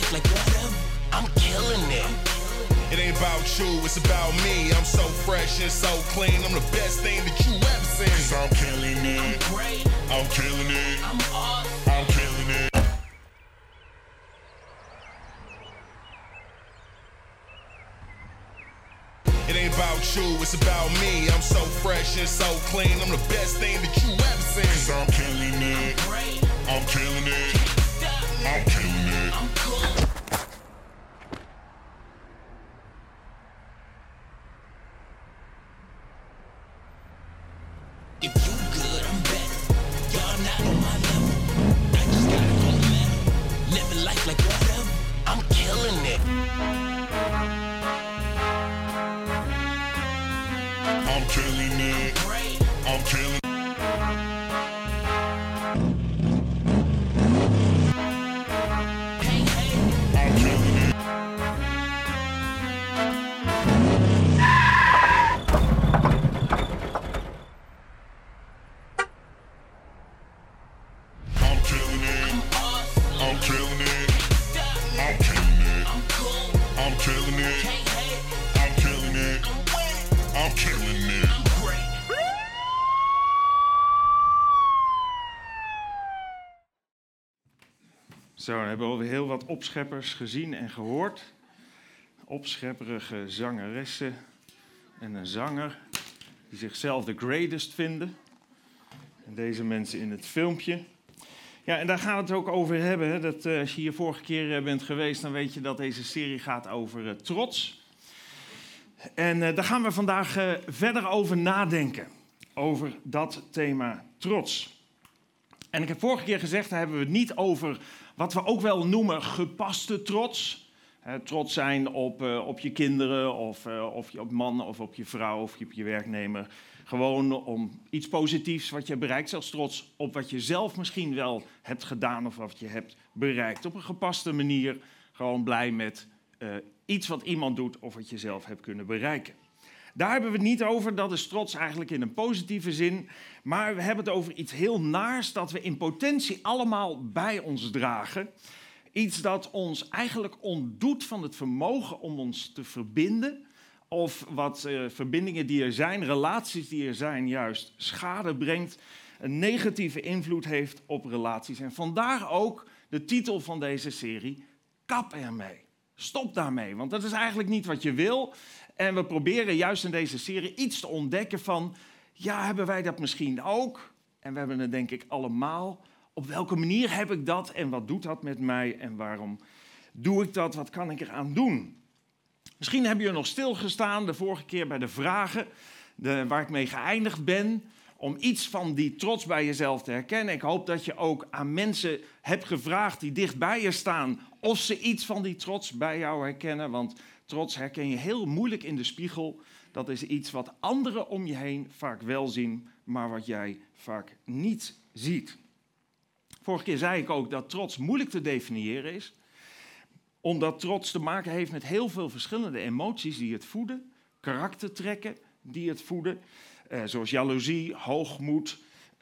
life like whatever. I'm killing it. It ain't about you, it's about me. I'm so fresh and so clean. I'm the best thing that you ever seen. 'Cause I'm killing it. I'm great. I'm killing it. I'm awesome. I'm killing it. It ain't about you, it's about me. I'm so fresh and so clean. I'm the best thing that you ever seen. 'Cause I'm killing it. I'm great. I'm killing it. I'm killing it. I'm cool. Zo, we hebben alweer heel wat opscheppers gezien en gehoord. Opschepperige zangeressen en een zanger die zichzelf de greatest vinden. En deze mensen in het filmpje. Ja, en daar gaan we het ook over hebben. Hè? Dat, als je hier vorige keer bent geweest, dan weet je dat deze serie gaat over trots. En daar gaan we vandaag verder over nadenken. Over dat thema trots. En ik heb vorige keer gezegd, daar hebben we het niet over wat we ook wel noemen gepaste trots. Trots zijn op je kinderen, of op man, of op je vrouw, of op je werknemer. Gewoon om iets positiefs wat je bereikt, zelfs trots op wat je zelf misschien wel hebt gedaan of wat je hebt bereikt. Op een gepaste manier, gewoon blij met iets wat iemand doet of wat je zelf hebt kunnen bereiken. Daar hebben we het niet over, dat is trots eigenlijk in een positieve zin. Maar we hebben het over iets heel naars dat we in potentie allemaal bij ons dragen. Iets dat ons eigenlijk ontdoet van het vermogen om ons te verbinden. Of wat verbindingen die er zijn, relaties die er zijn, juist schade brengt. Een negatieve invloed heeft op relaties. En vandaar ook de titel van deze serie, Kap ermee! Stop daarmee, want dat is eigenlijk niet wat je wil. En we proberen juist in deze serie iets te ontdekken van, ja, hebben wij dat misschien ook? En we hebben het denk ik allemaal. Op welke manier heb ik dat en wat doet dat met mij en waarom doe ik dat? Wat kan ik eraan doen? Misschien hebben jullie nog stilgestaan de vorige keer bij de vragen waar ik mee geëindigd ben. Om iets van die trots bij jezelf te herkennen. Ik hoop dat je ook aan mensen hebt gevraagd die dicht bij je staan of ze iets van die trots bij jou herkennen, want trots herken je heel moeilijk in de spiegel. Dat is iets wat anderen om je heen vaak wel zien, maar wat jij vaak niet ziet. Vorige keer zei ik ook dat trots moeilijk te definiëren is, omdat trots te maken heeft met heel veel verschillende emoties die het voeden, karaktertrekken die het voeden, zoals jaloezie, hoogmoed,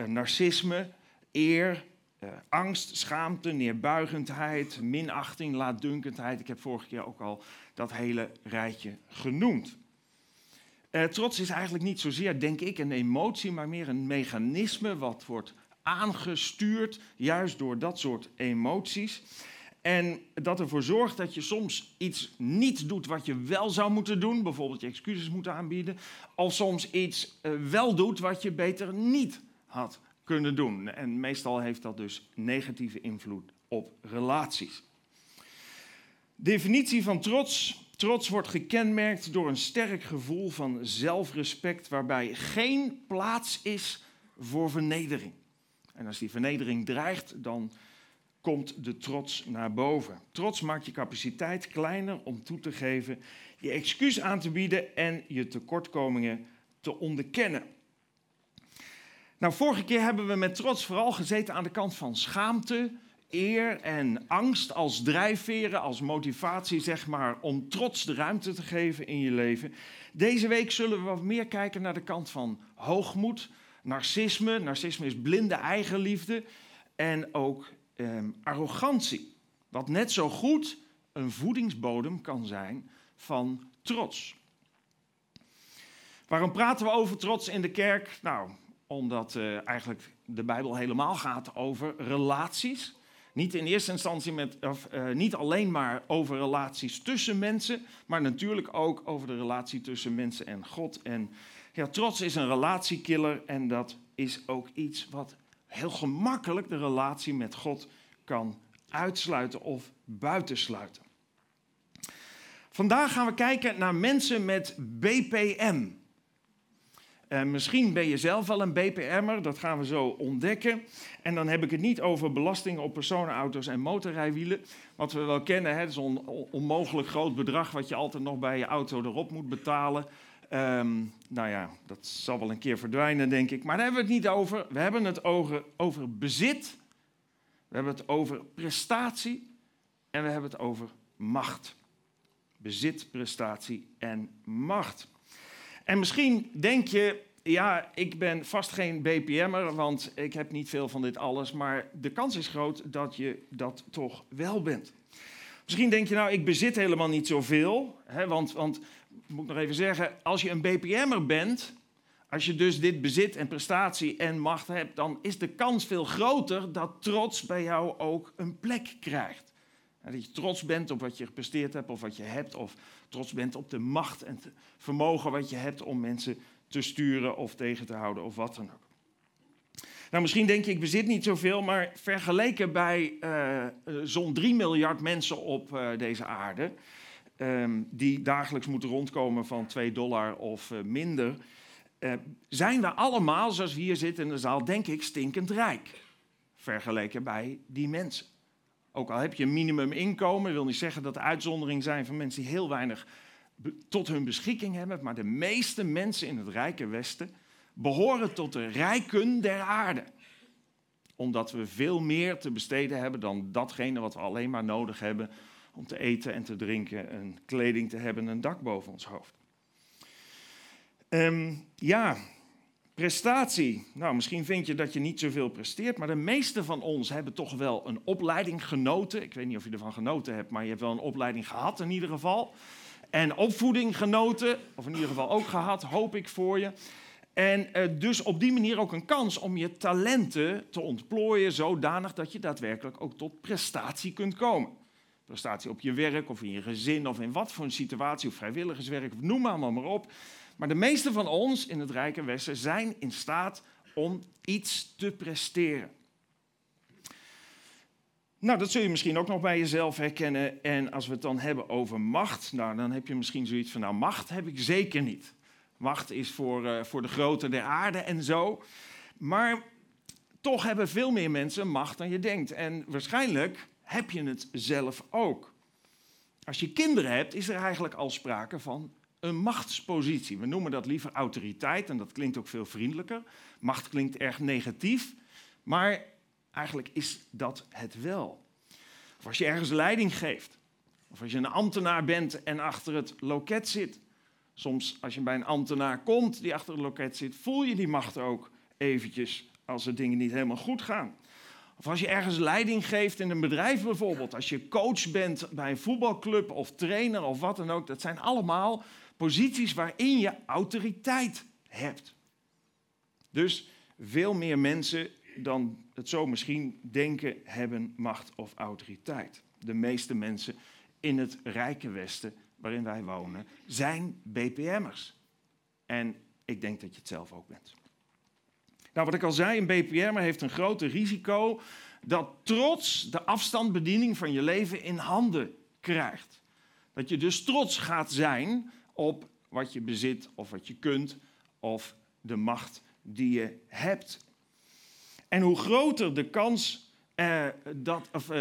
narcisme, eer, angst, schaamte, neerbuigendheid, minachting, laatdunkendheid. Ik heb vorige keer ook al dat hele rijtje genoemd. Trots is eigenlijk niet zozeer, denk ik, een emotie, maar meer een mechanisme wat wordt aangestuurd, juist door dat soort emoties. En dat ervoor zorgt dat je soms iets niet doet wat je wel zou moeten doen, bijvoorbeeld je excuses moet aanbieden, of soms iets wel doet wat je beter niet had kunnen doen. En meestal heeft dat dus negatieve invloed op relaties. Definitie van trots. Trots wordt gekenmerkt door een sterk gevoel van zelfrespect, waarbij geen plaats is voor vernedering. En als die vernedering dreigt, dan komt de trots naar boven. Trots maakt je capaciteit kleiner om toe te geven, je excuus aan te bieden en je tekortkomingen te onderkennen. Nou, vorige keer hebben we met trots vooral gezeten aan de kant van schaamte, eer en angst als drijfveren, als motivatie, zeg maar, om trots de ruimte te geven in je leven. Deze week zullen we wat meer kijken naar de kant van hoogmoed, narcisme. Narcisme is blinde eigenliefde en ook arrogantie, wat net zo goed een voedingsbodem kan zijn van trots. Waarom praten we over trots in de kerk? Nou, omdat eigenlijk de Bijbel helemaal gaat over relaties. Niet in eerste instantie niet alleen maar over relaties tussen mensen, maar natuurlijk ook over de relatie tussen mensen en God. En ja, trots is een relatiekiller en dat is ook iets wat heel gemakkelijk de relatie met God kan uitsluiten of buitensluiten. Vandaag gaan we kijken naar mensen met BPM. Misschien ben je zelf wel een BPM'er, dat gaan we zo ontdekken. En dan heb ik het niet over belastingen op personenauto's en motorrijwielen. Wat we wel kennen, hè, zo'n onmogelijk groot bedrag wat je altijd nog bij je auto erop moet betalen. Nou ja, dat zal wel een keer verdwijnen, denk ik. Maar daar hebben we het niet over. We hebben het over bezit. We hebben het over prestatie. En we hebben het over macht. Bezit, prestatie en macht. En misschien denk je, ja, ik ben vast geen BPM'er, want ik heb niet veel van dit alles. Maar de kans is groot dat je dat toch wel bent. Misschien denk je, nou, ik bezit helemaal niet zoveel. Hè, want moet ik nog even zeggen, als je een BPM'er bent, als je dus dit bezit en prestatie en macht hebt, dan is de kans veel groter dat trots bij jou ook een plek krijgt. Dat je trots bent op wat je gepresteerd hebt of wat je hebt. Of trots bent op de macht en het vermogen wat je hebt om mensen te sturen of tegen te houden of wat dan ook. Nou, misschien denk je, ik bezit niet zoveel, maar vergeleken bij zo'n 3 miljard mensen op deze aarde, die dagelijks moeten rondkomen van $2 of minder, zijn we allemaal, zoals we hier zitten in de zaal, denk ik stinkend rijk. Vergeleken bij die mensen. Ook al heb je een minimuminkomen, dat wil niet zeggen dat er uitzonderingen zijn van mensen die heel weinig tot hun beschikking hebben, maar de meeste mensen in het rijke Westen behoren tot de rijken der aarde. Omdat we veel meer te besteden hebben dan datgene wat we alleen maar nodig hebben om te eten en te drinken, een kleding te hebben, een dak boven ons hoofd. Ja, prestatie. Nou, misschien vind je dat je niet zoveel presteert, maar de meeste van ons hebben toch wel een opleiding genoten. Ik weet niet of je ervan genoten hebt, maar je hebt wel een opleiding gehad in ieder geval. En opvoeding genoten, of in ieder geval ook gehad, hoop ik voor je. En dus op die manier ook een kans om je talenten te ontplooien, zodanig dat je daadwerkelijk ook tot prestatie kunt komen. Prestatie op je werk, of in je gezin, of in wat voor een situatie, of vrijwilligerswerk, of noem allemaal maar op. Maar de meesten van ons in het rijke Westen zijn in staat om iets te presteren. Nou, dat zul je misschien ook nog bij jezelf herkennen. En als we het dan hebben over macht, nou, dan heb je misschien zoiets van, nou, macht heb ik zeker niet. Macht is voor de grote der aarde en zo. Maar toch hebben veel meer mensen macht dan je denkt. En waarschijnlijk heb je het zelf ook. Als je kinderen hebt, is er eigenlijk al sprake van een machtspositie. We noemen dat liever autoriteit en dat klinkt ook veel vriendelijker. Macht klinkt erg negatief, maar eigenlijk is dat het wel. Of als je ergens leiding geeft, of als je een ambtenaar bent en achter het loket zit. Soms als je bij een ambtenaar komt die achter het loket zit, voel je die macht ook eventjes als er dingen niet helemaal goed gaan. Of als je ergens leiding geeft in een bedrijf bijvoorbeeld. Als je coach bent bij een voetbalclub of trainer of wat dan ook. Dat zijn allemaal posities waarin je autoriteit hebt. Dus veel meer mensen dan het zo misschien denken hebben macht of autoriteit. De meeste mensen in het rijke Westen waarin wij wonen zijn BPM'ers. En ik denk dat je het zelf ook bent. Nou, wat ik al zei, een BPM'er heeft een groot risico dat trots de afstandsbediening van je leven in handen krijgt. Dat je dus trots gaat zijn op wat je bezit of wat je kunt of de macht die je hebt. En hoe groter de kans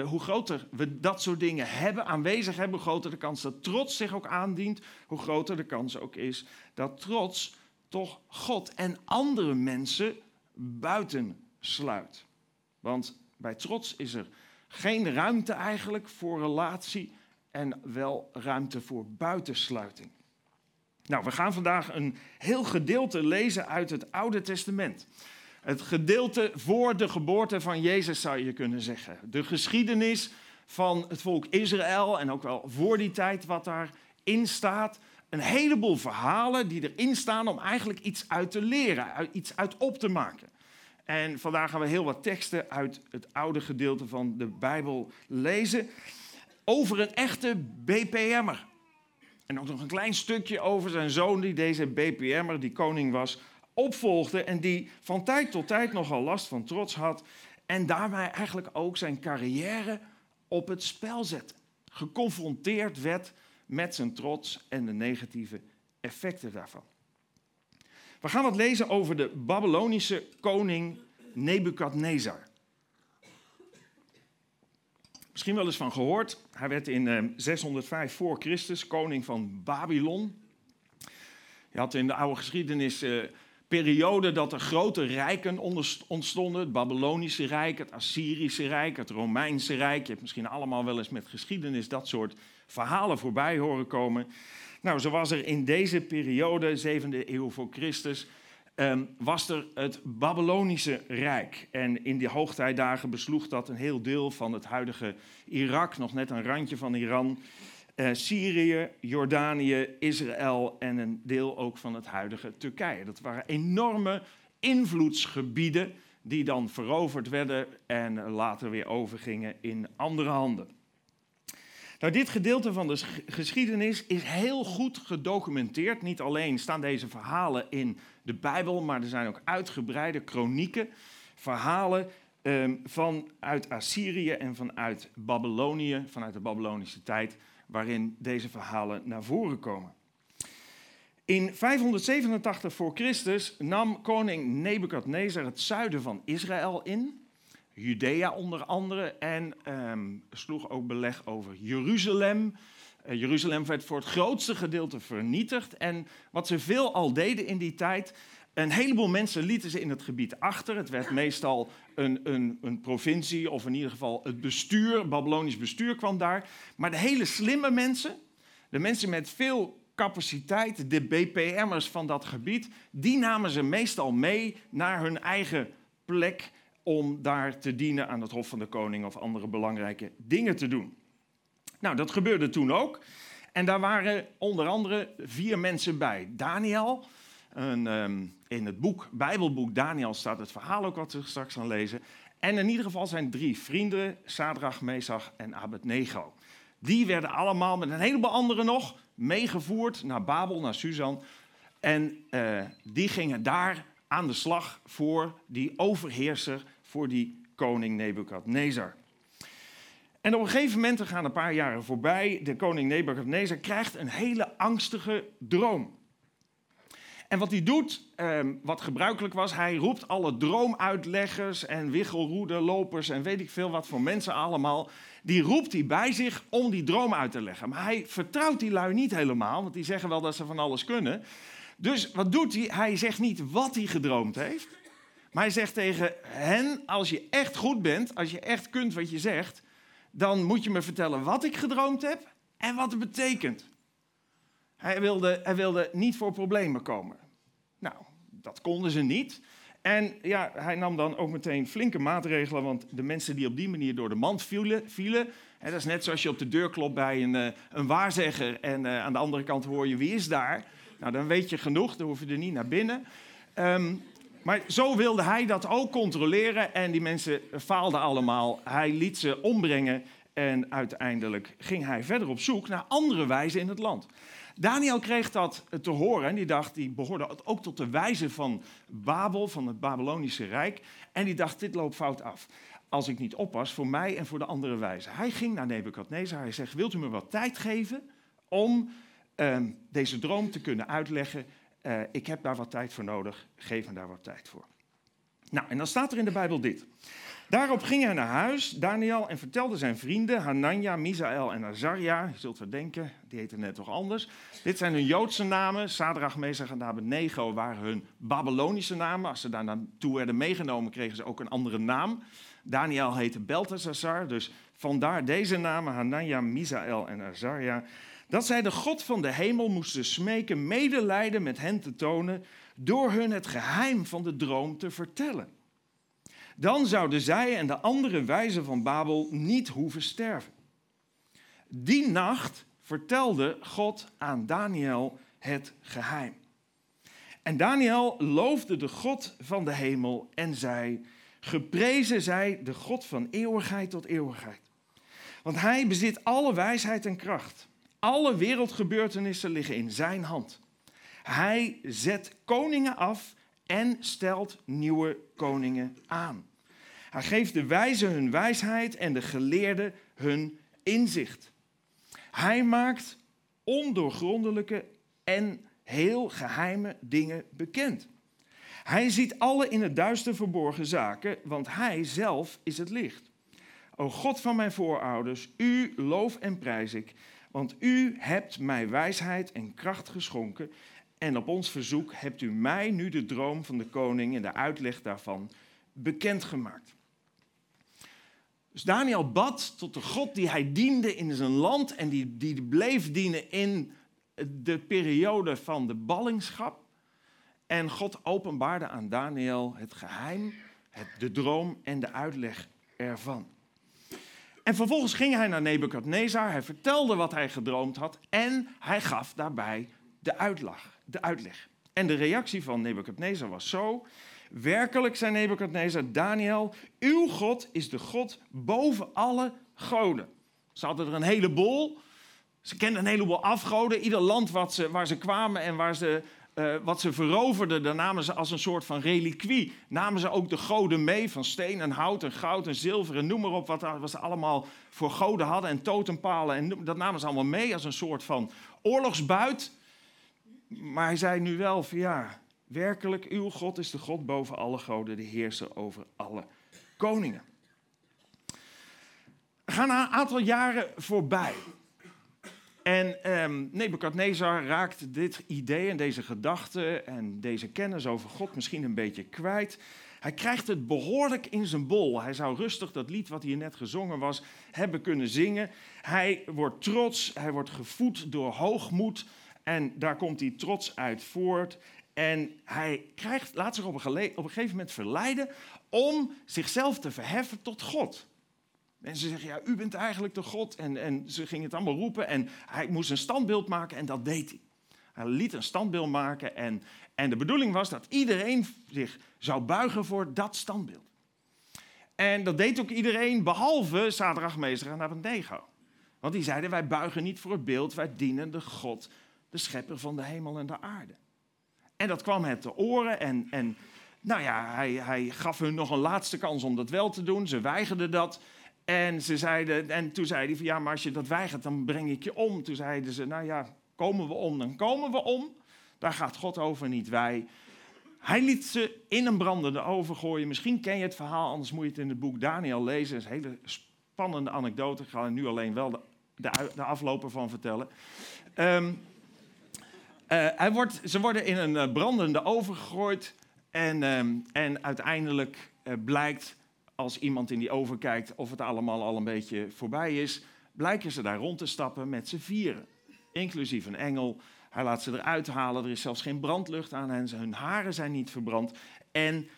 hoe groter we dat soort dingen aanwezig hebben, hoe groter de kans dat trots zich ook aandient, hoe groter de kans ook is dat trots toch God en andere mensen buitensluit. Want bij trots is er geen ruimte eigenlijk voor relatie en wel ruimte voor buitensluiting. Nou, we gaan vandaag een heel gedeelte lezen uit het Oude Testament. Het gedeelte voor de geboorte van Jezus zou je kunnen zeggen. De geschiedenis van het volk Israël en ook wel voor die tijd wat daarin staat. Een heleboel verhalen die erin staan om eigenlijk iets uit te leren, iets uit op te maken. En vandaag gaan we heel wat teksten uit het oude gedeelte van de Bijbel lezen over een echte BPM'er. En ook nog een klein stukje over zijn zoon die deze BPM'er, die koning was, opvolgde en die van tijd tot tijd nogal last van trots had en daarmee eigenlijk ook zijn carrière op het spel zette. Geconfronteerd werd met zijn trots en de negatieve effecten daarvan. We gaan wat lezen over de Babylonische koning Nebukadnezar. Misschien wel eens van gehoord. Hij werd in 605 voor Christus koning van Babylon. Je had in de oude geschiedenis perioden dat er grote rijken ontstonden. Het Babylonische Rijk, het Assyrische Rijk, het Romeinse Rijk. Je hebt misschien allemaal wel eens met geschiedenis dat soort verhalen voorbij horen komen. Nou, zo was er in deze periode, 7e eeuw voor Christus, was er het Babylonische Rijk. En in die hoogtijdagen besloeg dat een heel deel van het huidige Irak, nog net een randje van Iran, Syrië, Jordanië, Israël en een deel ook van het huidige Turkije. Dat waren enorme invloedsgebieden die dan veroverd werden en later weer overgingen in andere handen. Nou, dit gedeelte van de geschiedenis is heel goed gedocumenteerd. Niet alleen staan deze verhalen in de Bijbel, maar er zijn ook uitgebreide kronieken, verhalen vanuit Assyrië en vanuit Babylonië, vanuit de Babylonische tijd, waarin deze verhalen naar voren komen. In 587 voor Christus nam koning Nebukadnezar het zuiden van Israël in, Judea onder andere, en sloeg ook beleg over Jeruzalem. Jeruzalem werd voor het grootste gedeelte vernietigd. En wat ze veel al deden in die tijd, een heleboel mensen lieten ze in het gebied achter. Het werd meestal een provincie, of in ieder geval het bestuur, Babylonisch bestuur kwam daar. Maar de hele slimme mensen, de mensen met veel capaciteit, de BPM'ers van dat gebied, die namen ze meestal mee naar hun eigen plek om daar te dienen aan het Hof van de Koning of andere belangrijke dingen te doen. Nou, dat gebeurde toen ook. En daar waren onder andere 4 mensen bij. Daniel, in het Bijbelboek Daniel staat het verhaal ook wat we straks gaan lezen. En in ieder geval zijn 3 vrienden, Sadrach, Mesach en Abednego. Die werden allemaal met een heleboel anderen nog meegevoerd naar Babel, naar Susan. En die gingen daar aan de slag voor die overheerser, voor die koning Nebukadnezar. En op een gegeven moment, er gaan een paar jaren voorbij, de koning Nebukadnezar krijgt een hele angstige droom. En wat hij doet, wat gebruikelijk was, hij roept alle droomuitleggers en wichelroederlopers en weet ik veel wat voor mensen allemaal, die roept hij bij zich om die droom uit te leggen. Maar hij vertrouwt die lui niet helemaal, want die zeggen wel dat ze van alles kunnen. Dus wat doet hij? Hij zegt niet wat hij gedroomd heeft, maar hij zegt tegen hen, als je echt goed bent, als je echt kunt wat je zegt, dan moet je me vertellen wat ik gedroomd heb en wat het betekent. Hij wilde niet voor problemen komen. Nou, dat konden ze niet. En ja, hij nam dan ook meteen flinke maatregelen, want de mensen die op die manier door de mand vielen, hè, dat is net zoals je op de deur klopt bij een waarzegger en aan de andere kant hoor je wie is daar. Nou, dan weet je genoeg, dan hoef je er niet naar binnen. Maar zo wilde hij dat ook controleren en die mensen faalden allemaal. Hij liet ze ombrengen en uiteindelijk ging hij verder op zoek naar andere wijzen in het land. Daniel kreeg dat te horen en die dacht, die behoorde ook tot de wijzen van Babel, van het Babylonische Rijk. En die dacht, dit loopt fout af. Als ik niet oppas, voor mij en voor de andere wijzen. Hij ging naar Nebukadnezar, hij zegt, wilt u me wat tijd geven om deze droom te kunnen uitleggen? Ik heb daar wat tijd voor nodig, geef me daar wat tijd voor. Nou, en dan staat er in de Bijbel dit. Daarop ging hij naar huis, Daniel, en vertelde zijn vrienden, Hananja, Misaël en Azaria. Je zult wel denken, die heten net toch anders. Dit zijn hun Joodse namen. Sadrach, Mesach en Abednego waren hun Babylonische namen. Als ze daar naartoe werden meegenomen, kregen ze ook een andere naam. Daniel heette Beltsazar, dus vandaar deze namen, Hananja, Misaël en Azaria. Dat zij de God van de hemel moesten smeken medelijden met hen te tonen, door hun het geheim van de droom te vertellen. Dan zouden zij en de andere wijzen van Babel niet hoeven sterven. Die nacht vertelde God aan Daniel het geheim. En Daniel loofde de God van de hemel en zei: geprezen zij de God van eeuwigheid tot eeuwigheid. Want hij bezit alle wijsheid en kracht. Alle wereldgebeurtenissen liggen in zijn hand. Hij zet koningen af en stelt nieuwe koningen aan. Hij geeft de wijzen hun wijsheid en de geleerden hun inzicht. Hij maakt ondoorgrondelijke en heel geheime dingen bekend. Hij ziet alle in het duister verborgen zaken, want hij zelf is het licht. O God van mijn voorouders, u loof en prijs ik, want u hebt mij wijsheid en kracht geschonken en op ons verzoek hebt u mij nu de droom van de koning en de uitleg daarvan bekendgemaakt. Dus Daniel bad tot de God die hij diende in zijn land en die bleef dienen in de periode van de ballingschap. En God openbaarde aan Daniel het geheim, de droom en de uitleg ervan. En vervolgens ging hij naar Nebukadnezar, hij vertelde wat hij gedroomd had en hij gaf daarbij de uitleg. En de reactie van Nebukadnezar was zo: werkelijk, zei Nebukadnezar, Daniel, uw God is de God boven alle goden. Ze hadden er een heleboel, ze kenden een heleboel afgoden, ieder land waar ze kwamen en wat ze veroverden, daar namen ze als een soort van reliquie. Namen ze ook de goden mee, van steen en hout en goud en zilver en noem maar op. Wat ze allemaal voor goden hadden en totempalen. En dat namen ze allemaal mee als een soort van oorlogsbuit. Maar hij zei nu wel van ja, werkelijk uw God is de God boven alle goden, de heerser over alle koningen. Er gaan een aantal jaren voorbij. En Nebukadnezar raakt dit idee en deze gedachte en deze kennis over God misschien een beetje kwijt. Hij krijgt het behoorlijk in zijn bol. Hij zou rustig dat lied wat hier net gezongen was hebben kunnen zingen. Hij wordt trots, hij wordt gevoed door hoogmoed en daar komt die trots uit voort. En hij laat zich op een gegeven moment verleiden om zichzelf te verheffen tot God. Mensen zeggen, ja, u bent eigenlijk de God. En ze gingen het allemaal roepen. En hij moest een standbeeld maken en dat deed hij. Hij liet een standbeeld maken. En de bedoeling was dat iedereen zich zou buigen voor dat standbeeld. En dat deed ook iedereen, behalve Sadrach, Mesach en Abednego. Want die zeiden, wij buigen niet voor het beeld. Wij dienen de God, de schepper van de hemel en de aarde. En dat kwam hem te oren en nou ja, hij gaf hun nog een laatste kans om dat wel te doen. Ze weigerden dat. En toen zei hij van ja, maar als je dat weigert, dan breng ik je om. Toen zeiden ze, nou ja, komen we om, dan komen we om. Daar gaat God over, niet wij. Hij liet ze in een brandende oven gooien. Misschien ken je het verhaal, anders moet je het in het boek Daniel lezen. Dat is een hele spannende anekdote. Ik ga er nu alleen wel de afloper van vertellen. Ze worden in een brandende oven gegooid. En uiteindelijk blijkt, als iemand in die oven kijkt of het allemaal al een beetje voorbij is, blijken ze daar rond te stappen met z'n vieren. Inclusief een engel. Hij laat ze eruit halen. Er is zelfs geen brandlucht aan hen. Hun haren zijn niet verbrand. En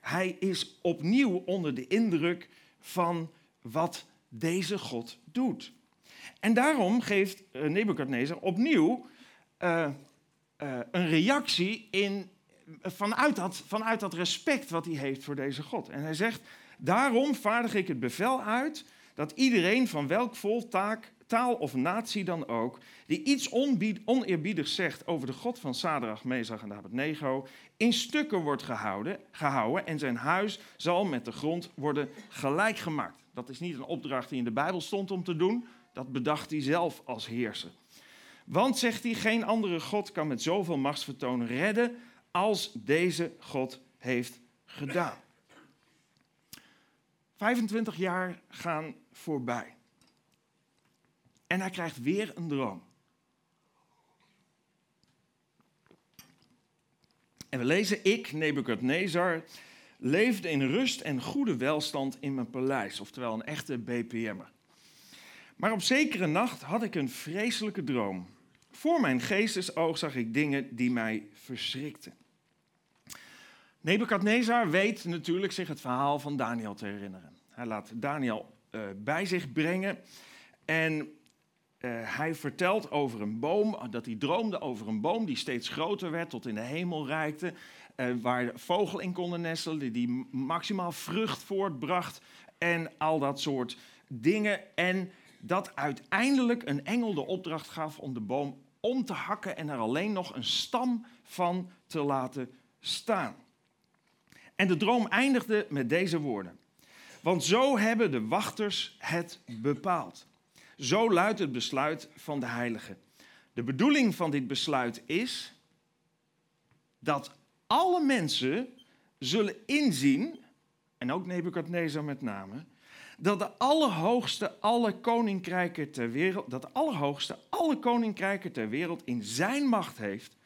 hij is opnieuw onder de indruk van wat deze God doet. En daarom geeft Nebukadnezar opnieuw een reactie in. Vanuit dat respect wat hij heeft voor deze God. En hij zegt, daarom vaardig ik het bevel uit dat iedereen van welk volk, taal of natie dan ook, die iets oneerbiedigs zegt over de God van Sadrach, Mesach en Abednego, in stukken wordt gehouden en zijn huis zal met de grond worden gelijk gemaakt. Dat is niet een opdracht die in de Bijbel stond om te doen, dat bedacht hij zelf als heerser. Want, zegt hij, geen andere God kan met zoveel machtsvertoon redden als deze God heeft gedaan. 25 jaar gaan voorbij. En hij krijgt weer een droom. En we lezen, ik, Nebukadnezar, leefde in rust en goede welstand in mijn paleis. Oftewel een echte BPM'er. Maar op zekere nacht had ik een vreselijke droom. Voor mijn geestesoog zag ik dingen die mij verschrikten. Nebukadnezar weet natuurlijk zich het verhaal van Daniel te herinneren. Hij laat Daniel bij zich brengen En hij vertelt over een boom, dat hij droomde over een boom die steeds groter werd, tot in de hemel reikte. Waar vogels in konden nestelen, die maximaal vrucht voortbracht en al dat soort dingen. En dat uiteindelijk een engel de opdracht gaf om de boom om te hakken en er alleen nog een stam van te laten staan. En de droom eindigde met deze woorden. Want zo hebben de wachters het bepaald. Zo luidt het besluit van de heiligen. De bedoeling van dit besluit is dat alle mensen zullen inzien, en ook Nebukadnezar met name, dat de Allerhoogste alle koninkrijken ter wereld in zijn macht heeft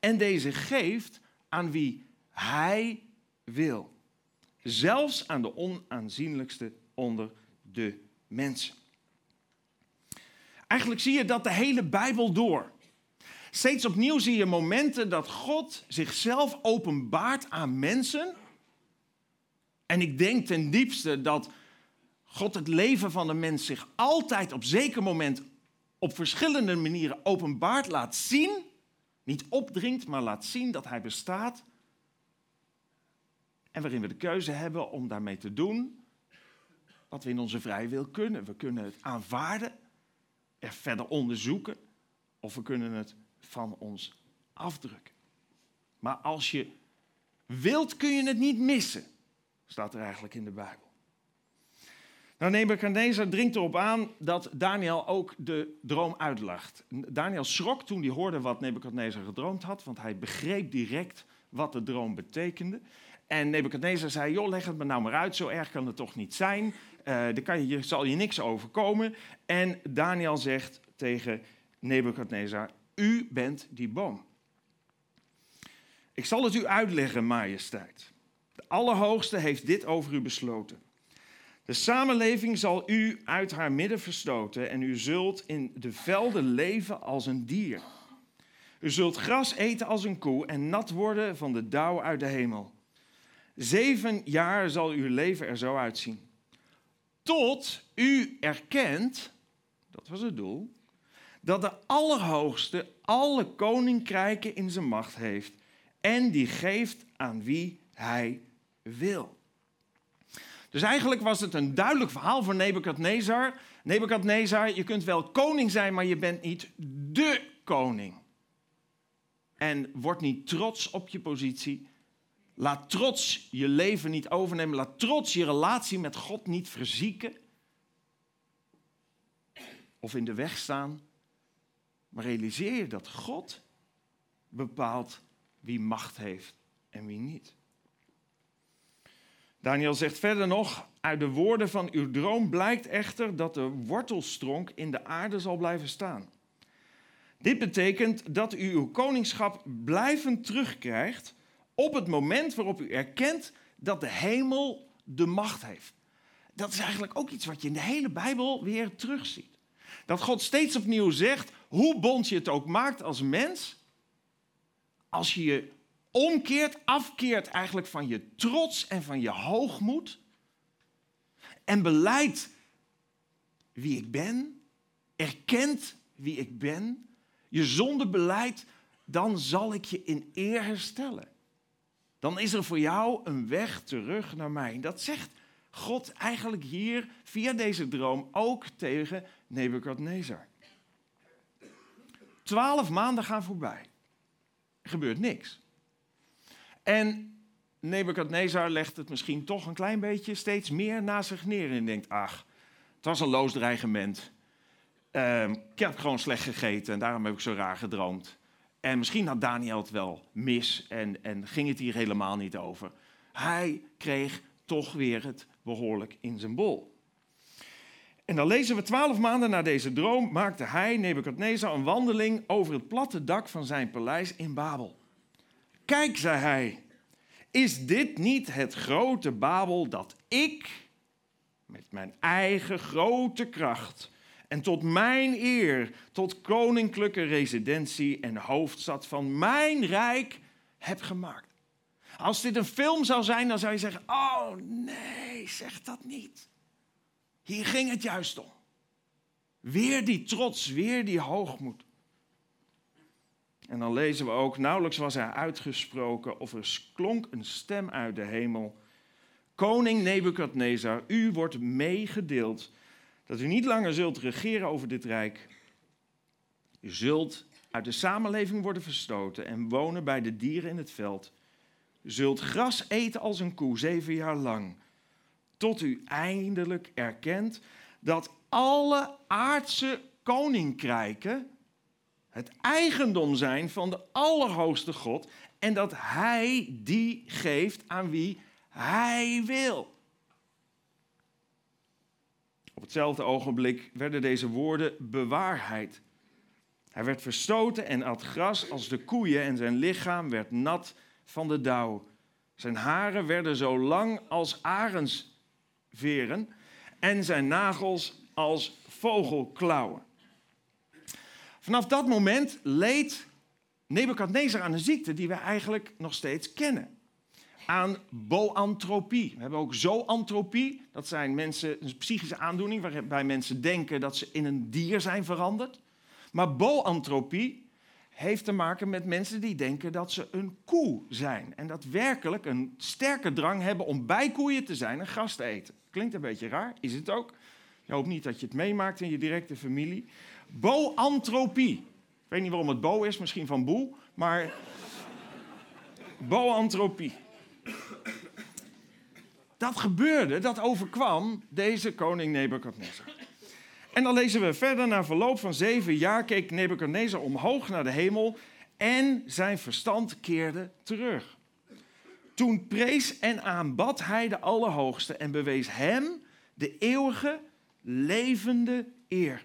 en deze geeft aan wie hij wil. Zelfs aan de onaanzienlijkste onder de mensen. Eigenlijk zie je dat de hele Bijbel door. Steeds opnieuw zie je momenten dat God zichzelf openbaart aan mensen. En ik denk ten diepste dat God het leven van de mens zich altijd op zeker moment op verschillende manieren openbaart, laat zien. Niet opdringt, maar laat zien dat hij bestaat. En waarin we de keuze hebben om daarmee te doen wat we in onze vrije wil kunnen. We kunnen het aanvaarden, er verder onderzoeken of we kunnen het van ons afdrukken. Maar als je wilt, kun je het niet missen, staat er eigenlijk in de Bijbel. Nou, Nebukadnezar dringt erop aan dat Daniel ook de droom uitlacht. Daniel schrok toen hij hoorde wat Nebukadnezar gedroomd had, want hij begreep direct wat de droom betekende. En Nebukadnezar zei, joh, leg het me nou maar uit, zo erg kan het toch niet zijn. Zal je niks overkomen. En Daniel zegt tegen Nebukadnezar, u bent die boom. Ik zal het u uitleggen, majesteit. De Allerhoogste heeft dit over u besloten. De samenleving zal u uit haar midden verstoten en u zult in de velden leven als een dier. U zult gras eten als een koe en nat worden van de dauw uit de hemel. 7 jaar zal uw leven er zo uitzien. Tot u erkent, dat was het doel, dat de Allerhoogste alle koninkrijken in zijn macht heeft en die geeft aan wie hij wil. Dus eigenlijk was het een duidelijk verhaal voor Nebukadnezar. Nebukadnezar, je kunt wel koning zijn, maar je bent niet dé koning. En word niet trots op je positie. Laat trots je leven niet overnemen. Laat trots je relatie met God niet verzieken. Of in de weg staan. Maar realiseer je dat God bepaalt wie macht heeft en wie niet. Daniel zegt verder nog, uit de woorden van uw droom blijkt echter dat de wortelstronk in de aarde zal blijven staan. Dit betekent dat u uw koningschap blijvend terugkrijgt op het moment waarop u erkent dat de hemel de macht heeft. Dat is eigenlijk ook iets wat je in de hele Bijbel weer terugziet. Dat God steeds opnieuw zegt, hoe bond je het ook maakt als mens, als je je afkeert eigenlijk van je trots en van je hoogmoed en belijdt wie ik ben, erkent wie ik ben, je zonde belijdt, dan zal ik je in eer herstellen. Dan is er voor jou een weg terug naar mij. En dat zegt God eigenlijk hier via deze droom ook tegen Nebukadnezar. 12 maanden gaan voorbij. Er gebeurt niks. En Nebukadnezar legt het misschien toch een klein beetje steeds meer naast zich neer. En denkt, ach, het was een loos dreigement. Ik heb gewoon slecht gegeten en daarom heb ik zo raar gedroomd. En misschien had Daniel het wel mis en ging het hier helemaal niet over. Hij kreeg toch weer het behoorlijk in zijn bol. En dan lezen we 12 maanden na deze droom maakte hij, Nebukadnezar, een wandeling over het platte dak van zijn paleis in Babel. Kijk, zei hij, is dit niet het grote Babel dat ik met mijn eigen grote kracht en tot mijn eer, tot koninklijke residentie en hoofdstad van mijn rijk heb gemaakt? Als dit een film zou zijn, dan zou je zeggen, oh nee, zeg dat niet. Hier ging het juist om. Weer die trots, weer die hoogmoed. En dan lezen we ook, nauwelijks was hij uitgesproken of er klonk een stem uit de hemel. Koning Nebukadnezar, u wordt meegedeeld dat u niet langer zult regeren over dit rijk. U zult uit de samenleving worden verstoten en wonen bij de dieren in het veld. U zult gras eten als een koe, 7 jaar lang. Tot u eindelijk erkent dat alle aardse koninkrijken het eigendom zijn van de Allerhoogste God en dat Hij die geeft aan wie Hij wil. Op hetzelfde ogenblik werden deze woorden bewaarheid. Hij werd verstoten en at gras als de koeien en zijn lichaam werd nat van de dauw. Zijn haren werden zo lang als arendsveren en zijn nagels als vogelklauwen. Vanaf dat moment leed Nebukadnezar aan een ziekte die we eigenlijk nog steeds kennen. Aan boantropie. We hebben ook zoantropie. Dat zijn mensen, een psychische aandoening waarbij mensen denken dat ze in een dier zijn veranderd. Maar boantropie heeft te maken met mensen die denken dat ze een koe zijn. En dat werkelijk een sterke drang hebben om bij koeien te zijn en gras te eten. Klinkt een beetje raar, is het ook. Ik hoop niet dat je het meemaakt in je directe familie. Boantropie. Ik weet niet waarom het bo is, misschien van boe, maar boantropie. Dat gebeurde, dat overkwam deze koning Nebukadnezar. En dan lezen we verder. Na verloop van 7 jaar keek Nebukadnezar omhoog naar de hemel en zijn verstand keerde terug. Toen prees en aanbad hij de Allerhoogste en bewees hem de eeuwige, levende eer.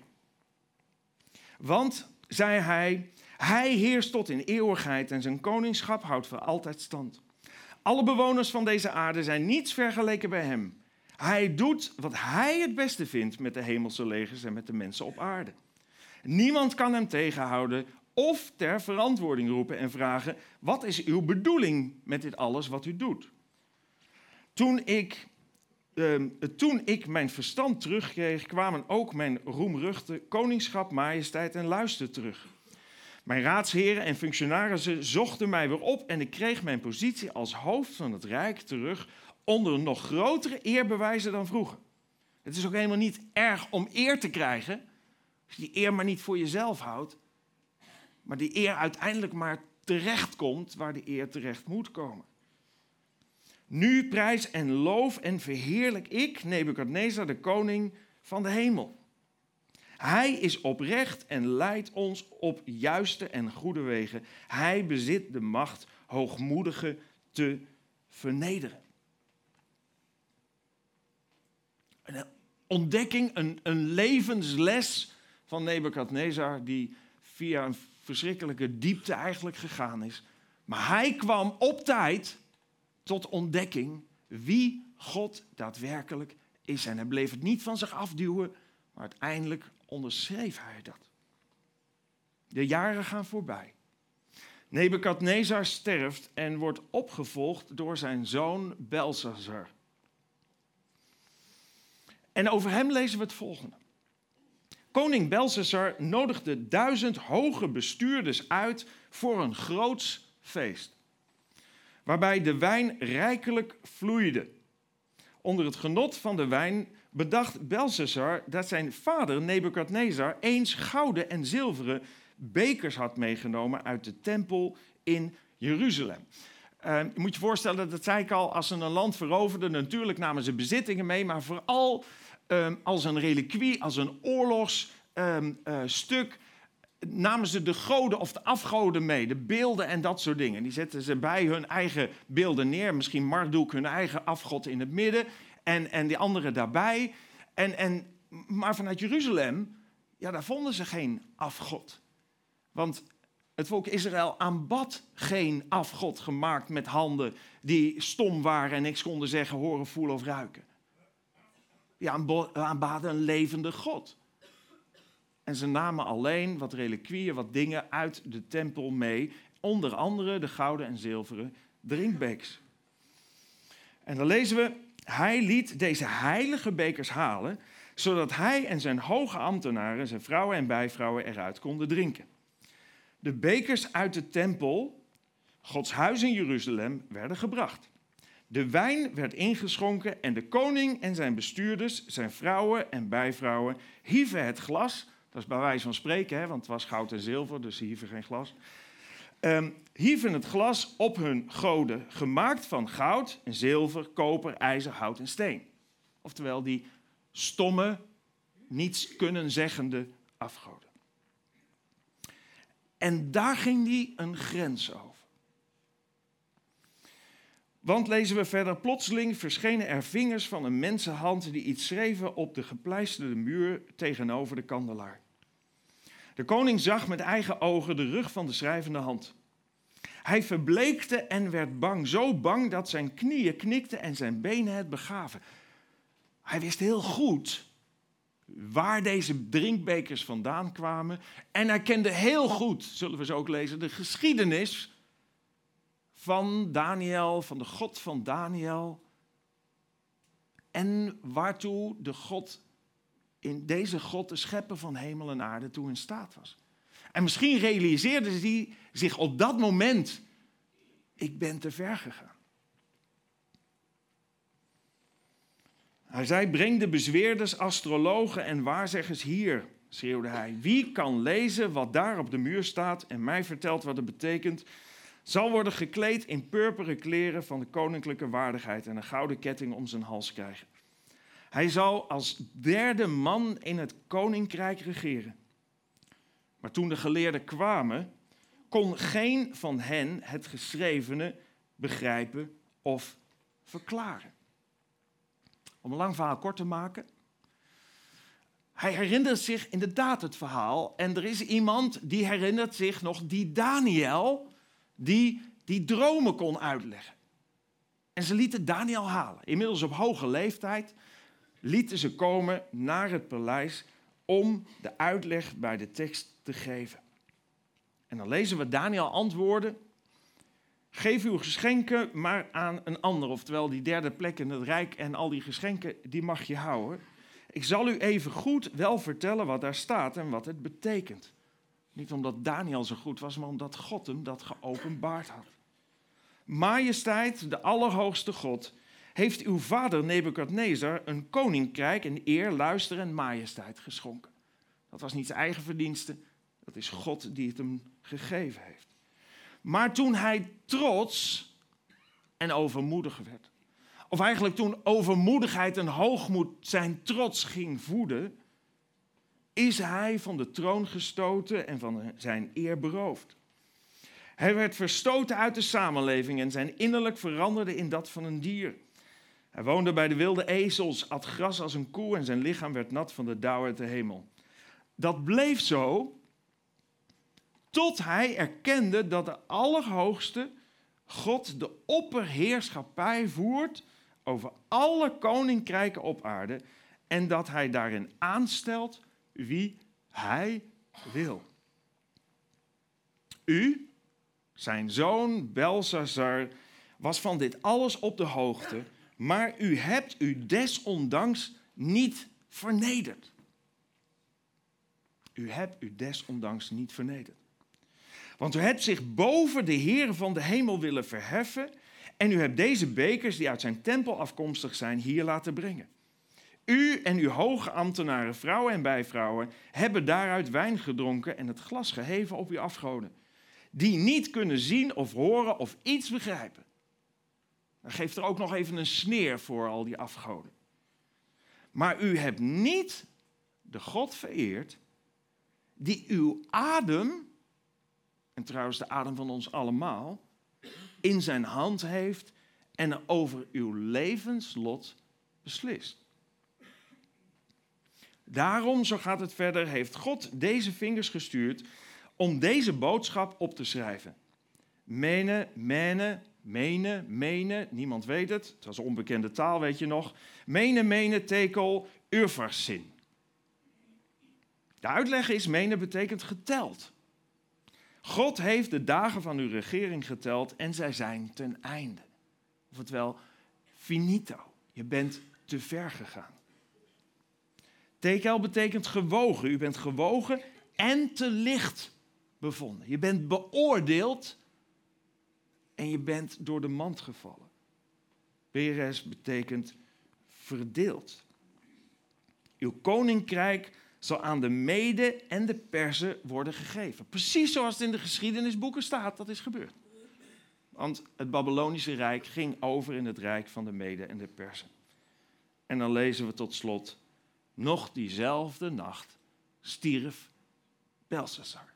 Want, zei hij, hij heerst tot in eeuwigheid en zijn koningschap houdt voor altijd stand. Alle bewoners van deze aarde zijn niets vergeleken bij hem. Hij doet wat hij het beste vindt met de hemelse legers en met de mensen op aarde. Niemand kan hem tegenhouden of ter verantwoording roepen en vragen: wat is uw bedoeling met dit alles wat u doet? Toen ik mijn verstand terugkreeg, kwamen ook mijn roemruchte koningschap, majesteit en luister terug. Mijn raadsheren en functionarissen zochten mij weer op en ik kreeg mijn positie als hoofd van het Rijk terug onder nog grotere eerbewijzen dan vroeger. Het is ook helemaal niet erg om eer te krijgen, als je die eer maar niet voor jezelf houdt, maar die eer uiteindelijk maar terecht komt waar de eer terecht moet komen. Nu prijs en loof en verheerlijk ik, Nebukadnezar, de koning van de hemel. Hij is oprecht en leidt ons op juiste en goede wegen. Hij bezit de macht hoogmoedigen te vernederen. Een ontdekking, een levensles van Nebukadnezar die via een verschrikkelijke diepte eigenlijk gegaan is. Maar hij kwam op tijd tot ontdekking wie God daadwerkelijk is. En hij bleef het niet van zich afduwen, maar uiteindelijk onderschreef hij dat. De jaren gaan voorbij. Nebukadnezar sterft en wordt opgevolgd door zijn zoon Beltsazar. En over hem lezen we het volgende. Koning Beltsazar nodigde 1000 hoge bestuurders uit voor een groots feest, waarbij de wijn rijkelijk vloeide. Onder het genot van de wijn bedacht Beltsazar dat zijn vader Nebukadnezar eens gouden en zilveren bekers had meegenomen uit de tempel in Jeruzalem. Je moet je voorstellen, dat zei ik al, als ze een land veroverden, natuurlijk namen ze bezittingen mee, maar vooral als een reliquie, als een oorlogsstuk, namen ze de goden of de afgoden mee, de beelden en dat soort dingen. Die zetten ze bij hun eigen beelden neer. Misschien Marduk, hun eigen afgod in het midden en die anderen daarbij. Maar vanuit Jeruzalem, ja, daar vonden ze geen afgod. Want het volk Israël aanbad geen afgod gemaakt met handen die stom waren en niks konden zeggen, horen, voelen of ruiken. Die aanbaden een levende God. En ze namen alleen wat reliquieën, wat dingen uit de tempel mee. Onder andere de gouden en zilveren drinkbekers. En dan lezen we, hij liet deze heilige bekers halen, zodat hij en zijn hoge ambtenaren, zijn vrouwen en bijvrouwen eruit konden drinken. De bekers uit de tempel, Gods huis in Jeruzalem, werden gebracht. De wijn werd ingeschonken en de koning en zijn bestuurders, zijn vrouwen en bijvrouwen, hieven het glas. Dat is bij wijze van spreken, hè, want het was goud en zilver, dus ze hieven geen glas. Hieven het glas op hun goden, gemaakt van goud en zilver, koper, ijzer, hout en steen. Oftewel die stomme, niets kunnen zeggende afgoden. En daar ging hij een grens over. Want lezen we verder, plotseling verschenen er vingers van een mensenhand die iets schreven op de gepleisterde muur tegenover de kandelaar. De koning zag met eigen ogen de rug van de schrijvende hand. Hij verbleekte en werd bang, zo bang dat zijn knieën knikten en zijn benen het begaven. Hij wist heel goed waar deze drinkbekers vandaan kwamen en hij kende heel goed, zullen we ze ook lezen, de geschiedenis van Daniel, van de God van Daniel en waartoe de God in deze God, de schepper van hemel en aarde, toe in staat was. En misschien realiseerde hij zich op dat moment, ik ben te ver gegaan. Hij zei, breng de bezweerders, astrologen en waarzeggers hier, schreeuwde hij. Wie kan lezen wat daar op de muur staat en mij vertelt wat het betekent, zal worden gekleed in purperen kleren van de koninklijke waardigheid en een gouden ketting om zijn hals krijgen. Hij zal als derde man in het koninkrijk regeren. Maar toen de geleerden kwamen, kon geen van hen het geschrevene begrijpen of verklaren. Om een lang verhaal kort te maken. Hij herinnert zich inderdaad het verhaal. En er is iemand die herinnert zich nog die Daniel, die dromen kon uitleggen. En ze lieten Daniel halen. Inmiddels op hoge leeftijd lieten ze komen naar het paleis om de uitleg bij de tekst te geven. En dan lezen we Daniel antwoorden. Geef uw geschenken maar aan een ander. Oftewel, die derde plek in het Rijk en al die geschenken, die mag je houden. Ik zal u even goed wel vertellen wat daar staat en wat het betekent. Niet omdat Daniel zo goed was, maar omdat God hem dat geopenbaard had. Majesteit, de Allerhoogste God, heeft uw vader Nebukadnezar een koninkrijk en eer, luister en majesteit geschonken. Dat was niet zijn eigen verdienste, dat is God die het hem gegeven heeft. Maar toen hij trots en overmoedig werd, of eigenlijk toen overmoedigheid en hoogmoed zijn trots ging voeden, is hij van de troon gestoten en van zijn eer beroofd. Hij werd verstoten uit de samenleving en zijn innerlijk veranderde in dat van een dier. Hij woonde bij de wilde ezels, at gras als een koe en zijn lichaam werd nat van de dauw uit de hemel. Dat bleef zo tot hij erkende dat de Allerhoogste God de opperheerschappij voert over alle koninkrijken op aarde en dat hij daarin aanstelt wie hij wil. U, zijn zoon Beltsazar, was van dit alles op de hoogte, maar u hebt u desondanks niet vernederd. U hebt u desondanks niet vernederd. Want u hebt zich boven de Heer van de hemel willen verheffen en u hebt deze bekers die uit zijn tempel afkomstig zijn hier laten brengen. U en uw hoge ambtenaren, vrouwen en bijvrouwen, hebben daaruit wijn gedronken en het glas geheven op uw afgoden, die niet kunnen zien of horen of iets begrijpen. Dan geeft er ook nog even een sneer voor al die afgoden. Maar u hebt niet de God vereerd die uw adem, en trouwens de adem van ons allemaal, in zijn hand heeft en over uw levenslot beslist. Daarom, zo gaat het verder, heeft God deze vingers gestuurd om deze boodschap op te schrijven. Mene, mene, mene, mene, niemand weet het. Het was een onbekende taal, weet je nog. Mene, mene, tekel, Uvarsin. De uitleg is, mene betekent geteld. God heeft de dagen van uw regering geteld en zij zijn ten einde. Oftewel, finito, je bent te ver gegaan. Tekel betekent gewogen. U bent gewogen en te licht bevonden. Je bent beoordeeld en je bent door de mand gevallen. Peres betekent verdeeld. Uw koninkrijk zal aan de Meden en de Persen worden gegeven. Precies zoals het in de geschiedenisboeken staat, dat is gebeurd. Want het Babylonische Rijk ging over in het Rijk van de Meden en de Persen. En dan lezen we tot slot, nog diezelfde nacht stierf Beltsazar.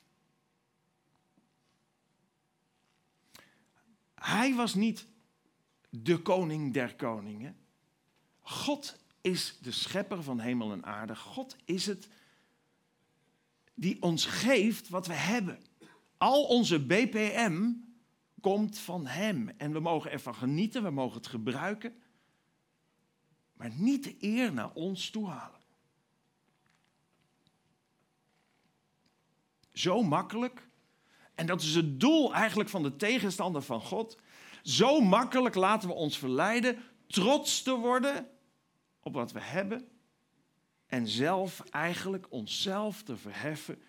Hij was niet de koning der koningen. God is de schepper van hemel en aarde. God is het die ons geeft wat we hebben. Al onze BPM komt van hem. En we mogen ervan genieten, we mogen het gebruiken. Maar niet de eer naar ons toe halen. Zo makkelijk. En dat is het doel eigenlijk van de tegenstander van God. Zo makkelijk laten we ons verleiden trots te worden op wat we hebben. En zelf eigenlijk onszelf te verheffen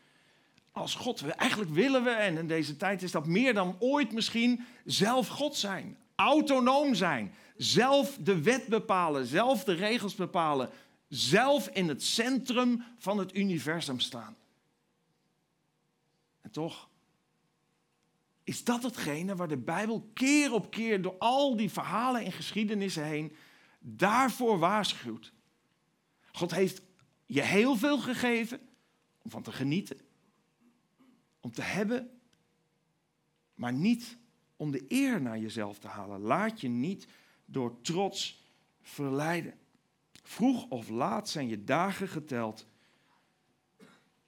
als God. Eigenlijk willen we, en in deze tijd is dat meer dan ooit misschien, zelf God zijn. Autonoom zijn. Zelf de wet bepalen. Zelf de regels bepalen. Zelf in het centrum van het universum staan. En toch is dat hetgene waar de Bijbel keer op keer door al die verhalen en geschiedenissen heen daarvoor waarschuwt. God heeft je heel veel gegeven om van te genieten, om te hebben, maar niet om de eer naar jezelf te halen. Laat je niet door trots verleiden. Vroeg of laat zijn je dagen geteld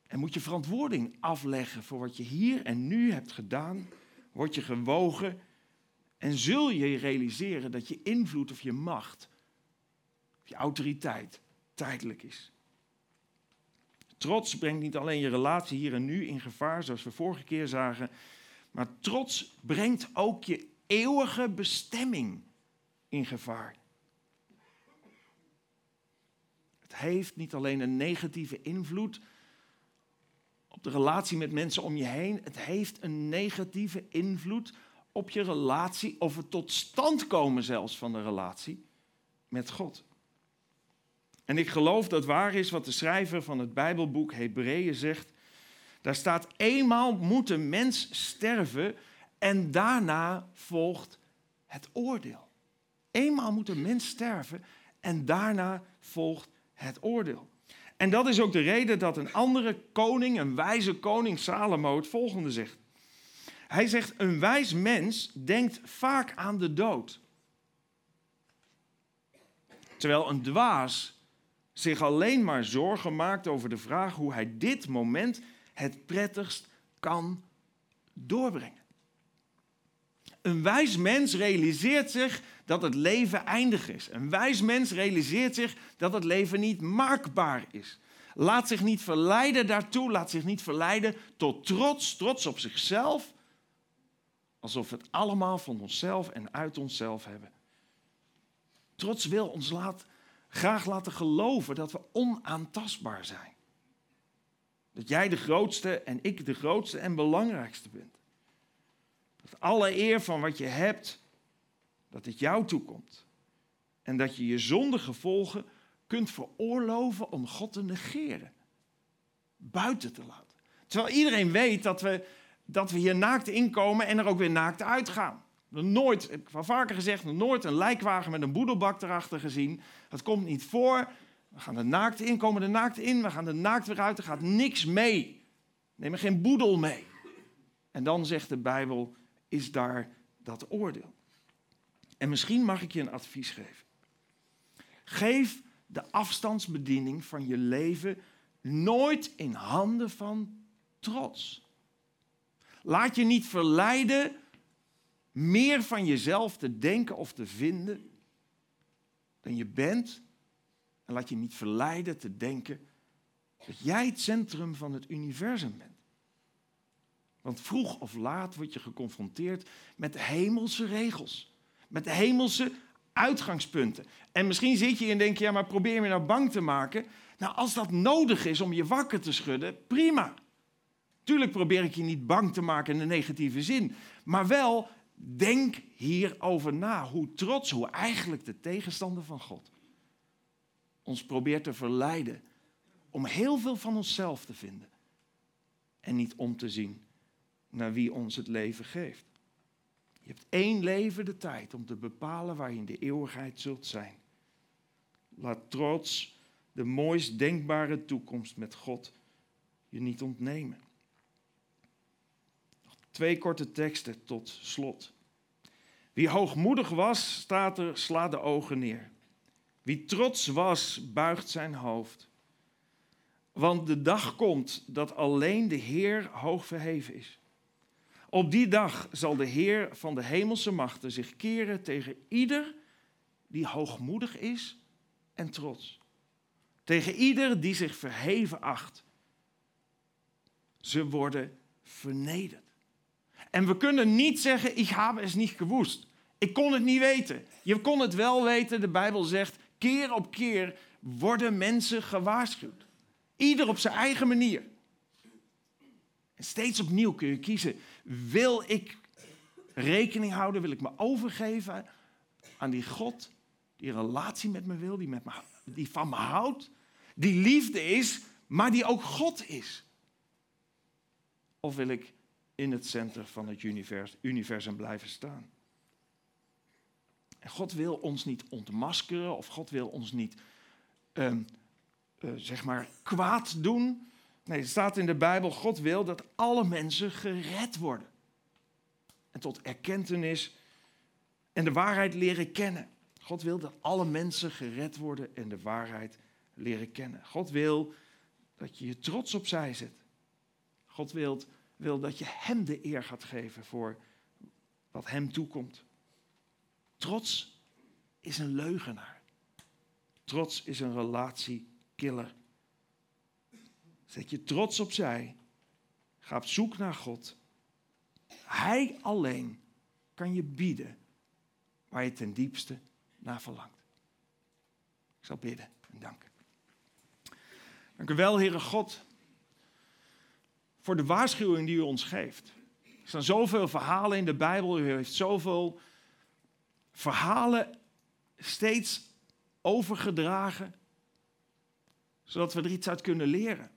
en moet je verantwoording afleggen voor wat je hier en nu hebt gedaan. Word je gewogen en zul je realiseren dat je invloed of je macht, of je autoriteit, tijdelijk is. Trots brengt niet alleen je relatie hier en nu in gevaar, zoals we vorige keer zagen, maar trots brengt ook je eeuwige bestemming in gevaar. Het heeft niet alleen een negatieve invloed op de relatie met mensen om je heen, het heeft een negatieve invloed op je relatie, of het tot stand komen zelfs van de relatie met God. En ik geloof dat waar is wat de schrijver van het Bijbelboek Hebreeën zegt. Daar staat, eenmaal moet een mens sterven en daarna volgt het oordeel. Eenmaal moet een mens sterven en daarna volgt het oordeel. En dat is ook de reden dat een andere koning, een wijze koning Salomo, het volgende zegt. Hij zegt, een wijs mens denkt vaak aan de dood. Terwijl een dwaas zich alleen maar zorgen maakt over de vraag hoe hij dit moment het prettigst kan doorbrengen. Een wijs mens realiseert zich dat het leven eindig is. Een wijs mens realiseert zich dat het leven niet maakbaar is. Laat zich niet verleiden daartoe, laat zich niet verleiden tot trots, trots op zichzelf. Alsof we het allemaal van onszelf en uit onszelf hebben. Trots wil ons graag laten geloven dat we onaantastbaar zijn. Dat jij de grootste en ik de grootste en belangrijkste bent. Dat alle eer van wat je hebt, dat het jou toekomt. En dat je je zondige gevolgen kunt veroorloven om God te negeren. Buiten te laten. Terwijl iedereen weet dat we hier naakt inkomen en er ook weer naakt uitgaan. Nooit, heb ik wel vaker gezegd, nooit een lijkwagen met een boedelbak erachter gezien. Dat komt niet voor. We gaan er naakt in, komen er naakt in, we gaan er naakt weer uit. Er gaat niks mee. Neem er geen boedel mee. En dan zegt de Bijbel, is daar dat oordeel. En misschien mag ik je een advies geven. Geef de afstandsbediening van je leven nooit in handen van trots. Laat je niet verleiden meer van jezelf te denken of te vinden dan je bent. En laat je niet verleiden te denken dat jij het centrum van het universum bent. Want vroeg of laat word je geconfronteerd met de hemelse regels. Met de hemelse uitgangspunten. En misschien zit je en denk je, ja, maar probeer me nou bang te maken. Nou, als dat nodig is om je wakker te schudden, prima. Tuurlijk probeer ik je niet bang te maken in de negatieve zin. Maar wel, denk hierover na. Hoe trots, hoe eigenlijk de tegenstander van God ons probeert te verleiden om heel veel van onszelf te vinden. En niet om te zien naar wie ons het leven geeft. Je hebt 1 leven de tijd om te bepalen waar je in de eeuwigheid zult zijn. Laat trots de mooist denkbare toekomst met God je niet ontnemen. Nog 2 korte teksten tot slot. Wie hoogmoedig was, staat er, sla de ogen neer. Wie trots was, buigt zijn hoofd. Want de dag komt dat alleen de Heer hoog verheven is. Op die dag zal de Heer van de hemelse machten zich keren tegen ieder die hoogmoedig is en trots. Tegen ieder die zich verheven acht. Ze worden vernederd. En we kunnen niet zeggen, ik heb het niet gewusst. Ik kon het niet weten. Je kon het wel weten, de Bijbel zegt, keer op keer worden mensen gewaarschuwd. Ieder op zijn eigen manier. En steeds opnieuw kun je kiezen, wil ik rekening houden, wil ik me overgeven aan die God die een relatie met me wil, die van me houdt, die liefde is, maar die ook God is. Of wil ik in het centrum van het universum blijven staan? En God wil ons niet ontmaskeren of God wil ons niet kwaad doen. Nee, het staat in de Bijbel, God wil dat alle mensen gered worden. En tot erkentenis en de waarheid leren kennen. God wil dat alle mensen gered worden en de waarheid leren kennen. God wil dat je je trots opzij zet. God wil dat je hem de eer gaat geven voor wat hem toekomt. Trots is een leugenaar. Trots is een relatiekiller. Zet je trots opzij. Ga op zoek naar God. Hij alleen kan je bieden waar je ten diepste naar verlangt. Ik zal bidden en danken. Dank u wel, Heere God, voor de waarschuwing die u ons geeft. Er staan zoveel verhalen in de Bijbel. U heeft zoveel verhalen steeds overgedragen, zodat we er iets uit kunnen leren.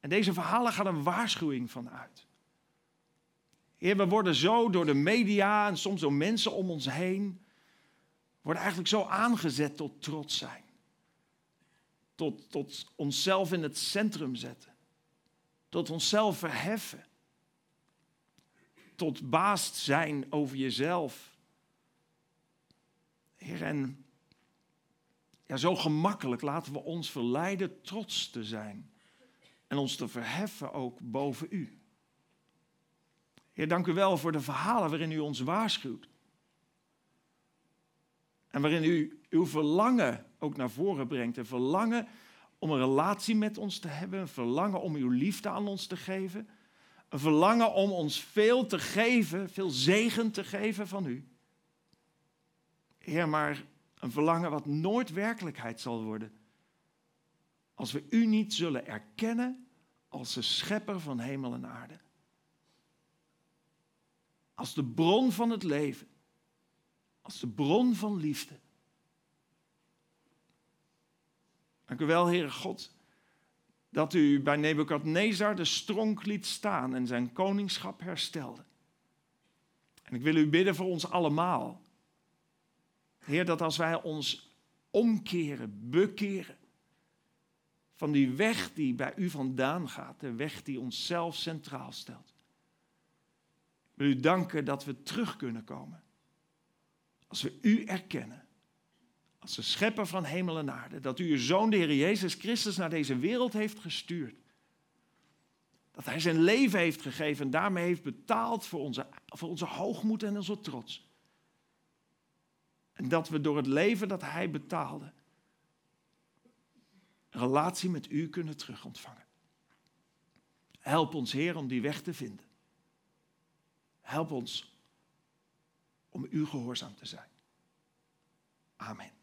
En deze verhalen gaan een waarschuwing van uit. Heer, we worden zo door de media en soms door mensen om ons heen, worden eigenlijk zo aangezet tot trots zijn. Tot onszelf in het centrum zetten. Tot onszelf verheffen. Tot baas zijn over jezelf. Heer, en ja, zo gemakkelijk laten we ons verleiden trots te zijn. En ons te verheffen ook boven u. Heer, dank u wel voor de verhalen waarin u ons waarschuwt. En waarin u uw verlangen ook naar voren brengt. Een verlangen om een relatie met ons te hebben. Een verlangen om uw liefde aan ons te geven. Een verlangen om ons veel te geven, veel zegen te geven van u. Heer, maar een verlangen wat nooit werkelijkheid zal worden. Als we u niet zullen erkennen als de schepper van hemel en aarde. Als de bron van het leven. Als de bron van liefde. Dank u wel, Heere God, dat u bij Nebukadnezar de stronk liet staan en zijn koningschap herstelde. En ik wil u bidden voor ons allemaal. Heer, dat als wij ons omkeren, bekeren, van die weg die bij u vandaan gaat, de weg die onszelf centraal stelt. Ik wil u danken dat we terug kunnen komen. Als we u erkennen, als de schepper van hemel en aarde, dat u uw Zoon, de Heer Jezus Christus, naar deze wereld heeft gestuurd. Dat hij zijn leven heeft gegeven en daarmee heeft betaald voor onze hoogmoed en onze trots. En dat we door het leven dat hij betaalde, een relatie met u kunnen terugontvangen. Help ons, Heer, om die weg te vinden. Help ons om u gehoorzaam te zijn. Amen.